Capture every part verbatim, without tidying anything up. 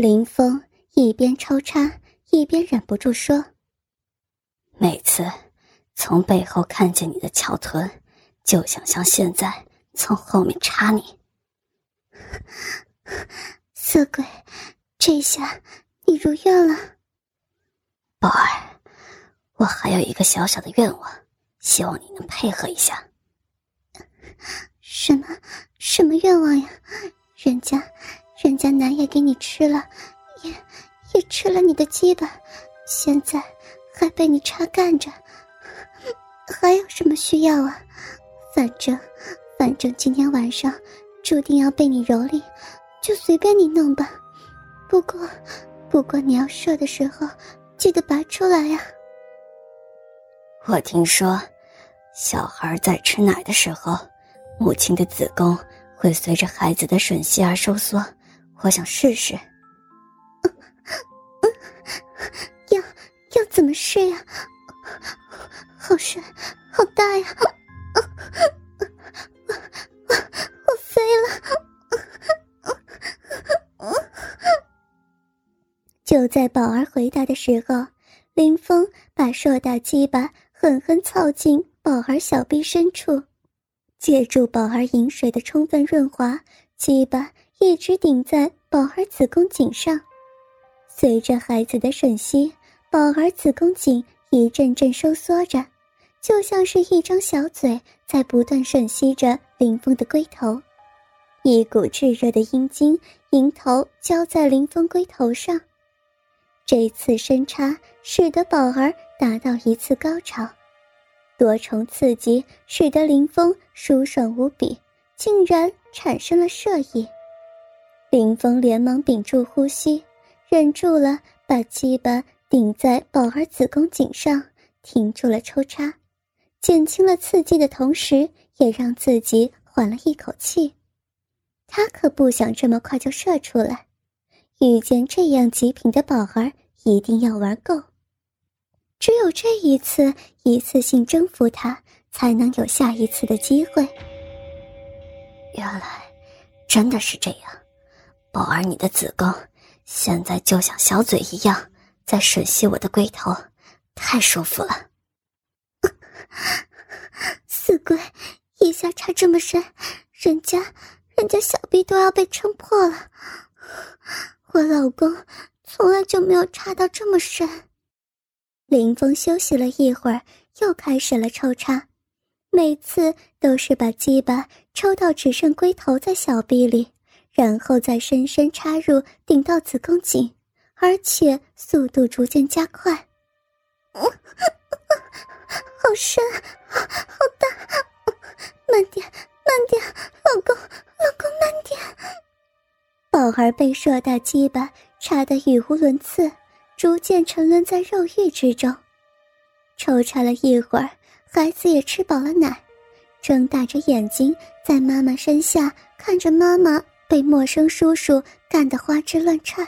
林峰一边抽插一边忍不住说：“每次从背后看见你的翘臀，就想像现在从后面插你。”色鬼，这下你如愿了？宝儿，我还有一个小小的愿望，希望你能配合一下。什么什么愿望呀？人家人家男也给你吃了，也也吃了你的鸡巴，现在还被你插干着，还有什么需要啊？反正反正今天晚上注定要被你蹂躏，就随便你弄吧。不过不过你要射的时候记得拔出来呀、啊。我听说小孩在吃奶的时候，母亲的子宫会随着孩子的吮吸而收缩，我想试试。嗯嗯、要要怎么试呀、啊？好深，好大呀！啊啊啊、我飞了、啊啊啊！就在宝儿回答的时候，林峰把硕大鸡巴狠狠操进宝儿小臂深处，借助宝儿饮水的充分润滑，鸡巴一直顶在宝儿子宫颈上。随着孩子的吮吸，宝儿子宫颈一阵阵收缩着，就像是一张小嘴在不断吮吸着林峰的龟头。一股炙热的阴茎迎头浇在林峰龟头上。这次深插使得宝儿达到一次高潮，多重刺激使得林峰舒爽无比，竟然产生了射意。林峰连忙屏住呼吸，忍住了把鸡巴顶在宝儿子宫颈上，停住了抽插，减轻了刺激的同时，也让自己缓了一口气。他可不想这么快就射出来，遇见这样极品的宝儿，一定要玩够。只有这一次一次性征服他，才能有下一次的机会。原来真的是这样，宝儿，你的子宫现在就像小嘴一样在吮吸我的龟头，太舒服了。死龟，一下插这么深，人家人家小臂都要被撑破了。我老公从来就没有插到这么深。林峰休息了一会儿，又开始了抽插，每次都是把鸡巴抽到只剩龟头在小臂里，然后再深深插入，顶到子宫颈，而且速度逐渐加快。嗯嗯、好深，好好大、嗯，慢点，慢点，老公，老公，慢点。宝儿被硕大鸡巴插得语无伦次，逐渐沉沦在肉欲之中。抽插了一会儿，孩子也吃饱了奶，睁大着眼睛在妈妈身下看着妈妈被陌生叔叔干得花枝乱颤。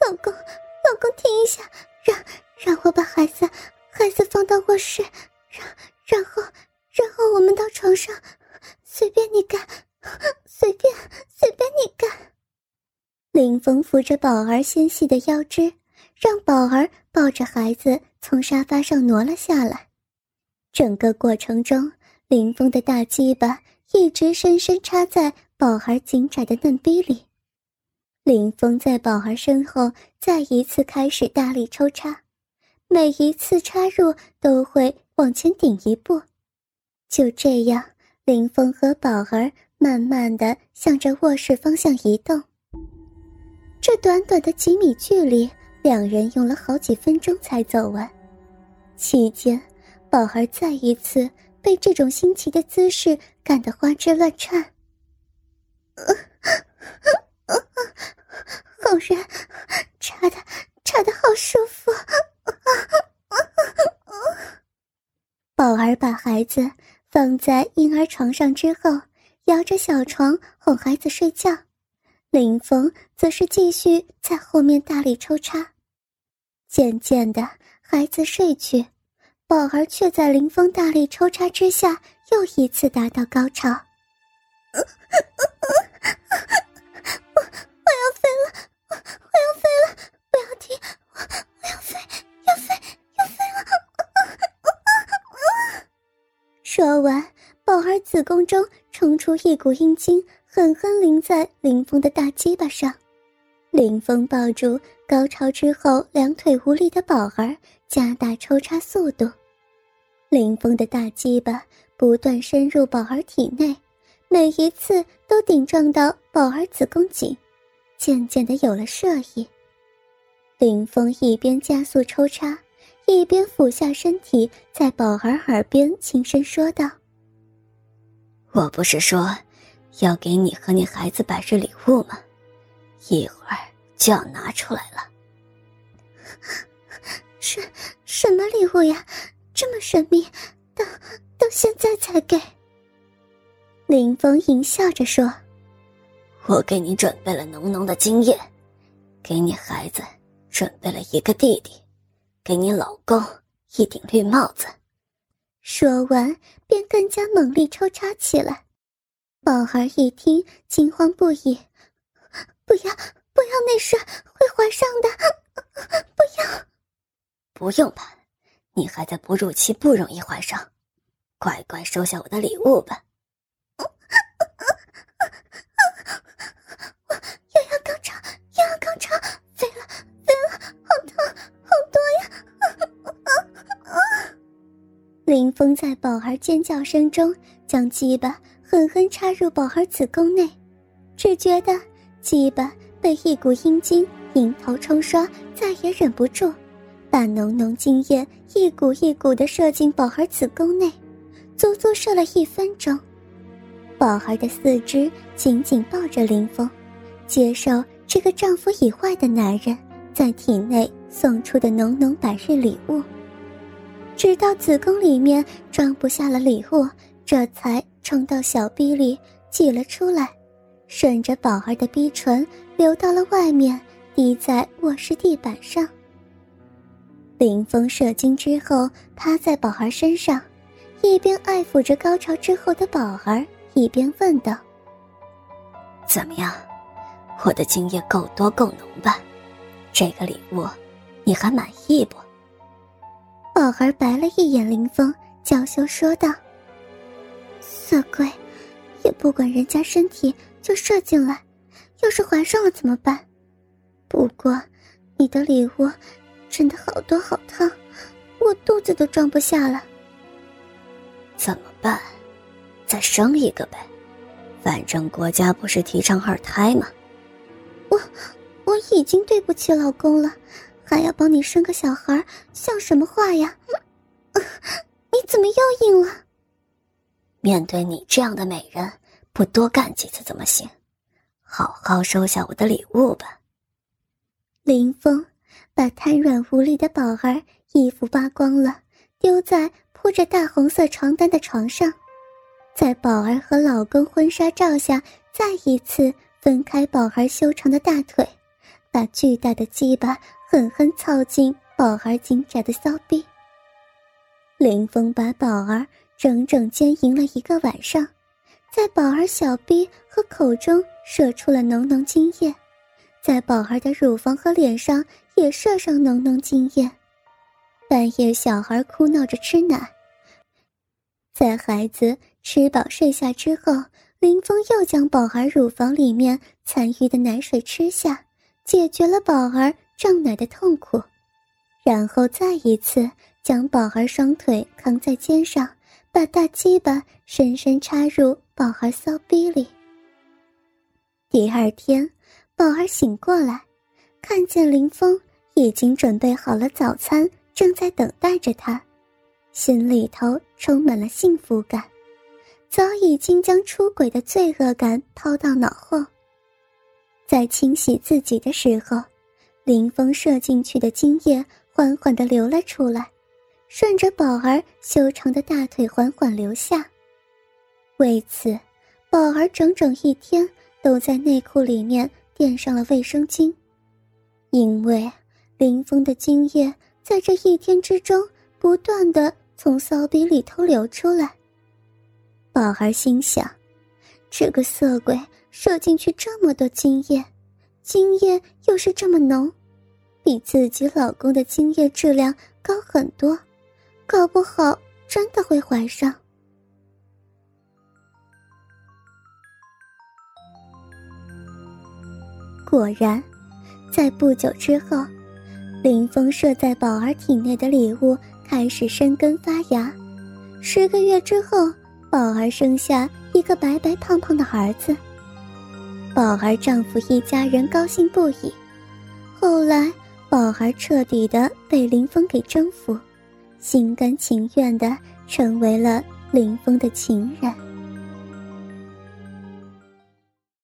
老公，老公，停一下，让让我把孩子孩子放到卧室，然然后然后我们到床上，随便你干，随便随便你干。林峰扶着宝儿纤细的腰肢，让宝儿抱着孩子从沙发上挪了下来。整个过程中，林峰的大鸡巴一直深深插在宝儿紧窄的嫩逼里。林峰在宝儿身后再一次开始大力抽插，每一次插入都会往前顶一步。就这样，林峰和宝儿慢慢地向着卧室方向移动。这短短的几米距离，两人用了好几分钟才走完。期间，宝儿再一次被这种新奇的姿势干得花枝乱颤。呃呃呃、好人，插得插得好舒服。呃呃呃、宝儿把孩子放在婴儿床上之后，摇着小床哄孩子睡觉。林峰则是继续在后面大力抽插，渐渐的，孩子睡去，宝儿却在林峰大力抽插之下又一次达到高潮。我子宫中冲出一股阴茎，狠狠淋在林峰的大鸡巴上。林峰抱住高潮之后两腿无力的宝儿，加大抽插速度。林峰的大鸡巴不断深入宝儿体内，每一次都顶撞到宝儿子宫颈，渐渐地有了射意。林峰一边加速抽插，一边俯下身体，在宝儿耳边轻声说道：“我不是说要给你和你孩子摆日礼物吗？一会儿就要拿出来了。”“什什么礼物呀？这么神秘，到到现在才给。”林峰淫笑着说：“我给你准备了浓浓的精液，给你孩子准备了一个弟弟，给你老公一顶绿帽子。”说完便更加猛力抽插起来。宝儿一听惊慌不已：“不要不要，那是会怀上的，不要。”“不用吧，你还在哺乳期，不容易怀上，乖乖收下我的礼物吧。”“我又要高潮，又要高潮，飞了飞了，好疼好多呀！”林峰在宝儿尖叫声中将鸡巴狠狠插入宝儿子宫内，只觉得鸡巴被一股阴茎迎头冲刷，再也忍不住，把浓浓精液一股一股地射进宝儿子宫内，足足射了一分钟。宝儿的四肢紧紧抱着林峰，接受这个丈夫以外的男人在体内送出的浓浓百日礼物，直到子宫里面装不下了礼物，这才冲到小逼里挤了出来，顺着宝儿的逼唇流到了外面，滴在卧室地板上。林峰射精之后趴在宝儿身上，一边爱抚着高潮之后的宝儿，一边问道：“怎么样，我的精液够多够浓吧？这个礼物你还满意不？”宝儿白了一眼林峰，娇羞说道：“色鬼，也不管人家身体就射进来，要是怀上了怎么办？不过你的礼物真的好多好烫，我肚子都装不下了。”“怎么办？再生一个呗，反正国家不是提倡二胎吗？”我我已经对不起老公了，还要帮你生个小孩，像什么话呀？”“嗯啊、你怎么又硬了？”“面对你这样的美人，不多干几次怎么行？好好收下我的礼物吧。”林峰把瘫软无力的宝儿衣服扒光了，丢在铺着大红色床单的床上，在宝儿和老公婚纱照下再一次分开宝儿修长的大腿，把巨大的鸡巴狠狠操进宝儿紧窄的骚逼。林峰把宝儿整整奸淫了一个晚上，在宝儿小逼和口中射出了浓浓精液，在宝儿的乳房和脸上也射上浓浓精液。半夜小孩哭闹着吃奶，在孩子吃饱睡下之后，林峰又将宝儿乳房里面残余的奶水吃下，解决了宝儿胀奶的痛苦，然后再一次将宝儿双腿扛在肩上，把大鸡巴深深插入宝儿骚逼里。第二天宝儿醒过来，看见林峰已经准备好了早餐，正在等待着他，心里头充满了幸福感，早已经将出轨的罪恶感抛到脑后。在清洗自己的时候，林峰射进去的精液缓缓地流了出来，顺着宝儿修长的大腿缓缓流下。为此，宝儿整整一天都在内裤里面垫上了卫生巾，因为林峰的精液在这一天之中不断地从骚逼里头流出来。宝儿心想，这个色鬼射进去这么多精液，精液又是这么浓，比自己老公的精液质量高很多，搞不好真的会怀上。果然，在不久之后，林峰射在宝儿体内的礼物开始生根发芽。十个月之后，宝儿生下一个白白胖胖的儿子。宝儿丈夫一家人高兴不已。后来，宝儿彻底的被林峰给征服，心甘情愿的成为了林峰的情人。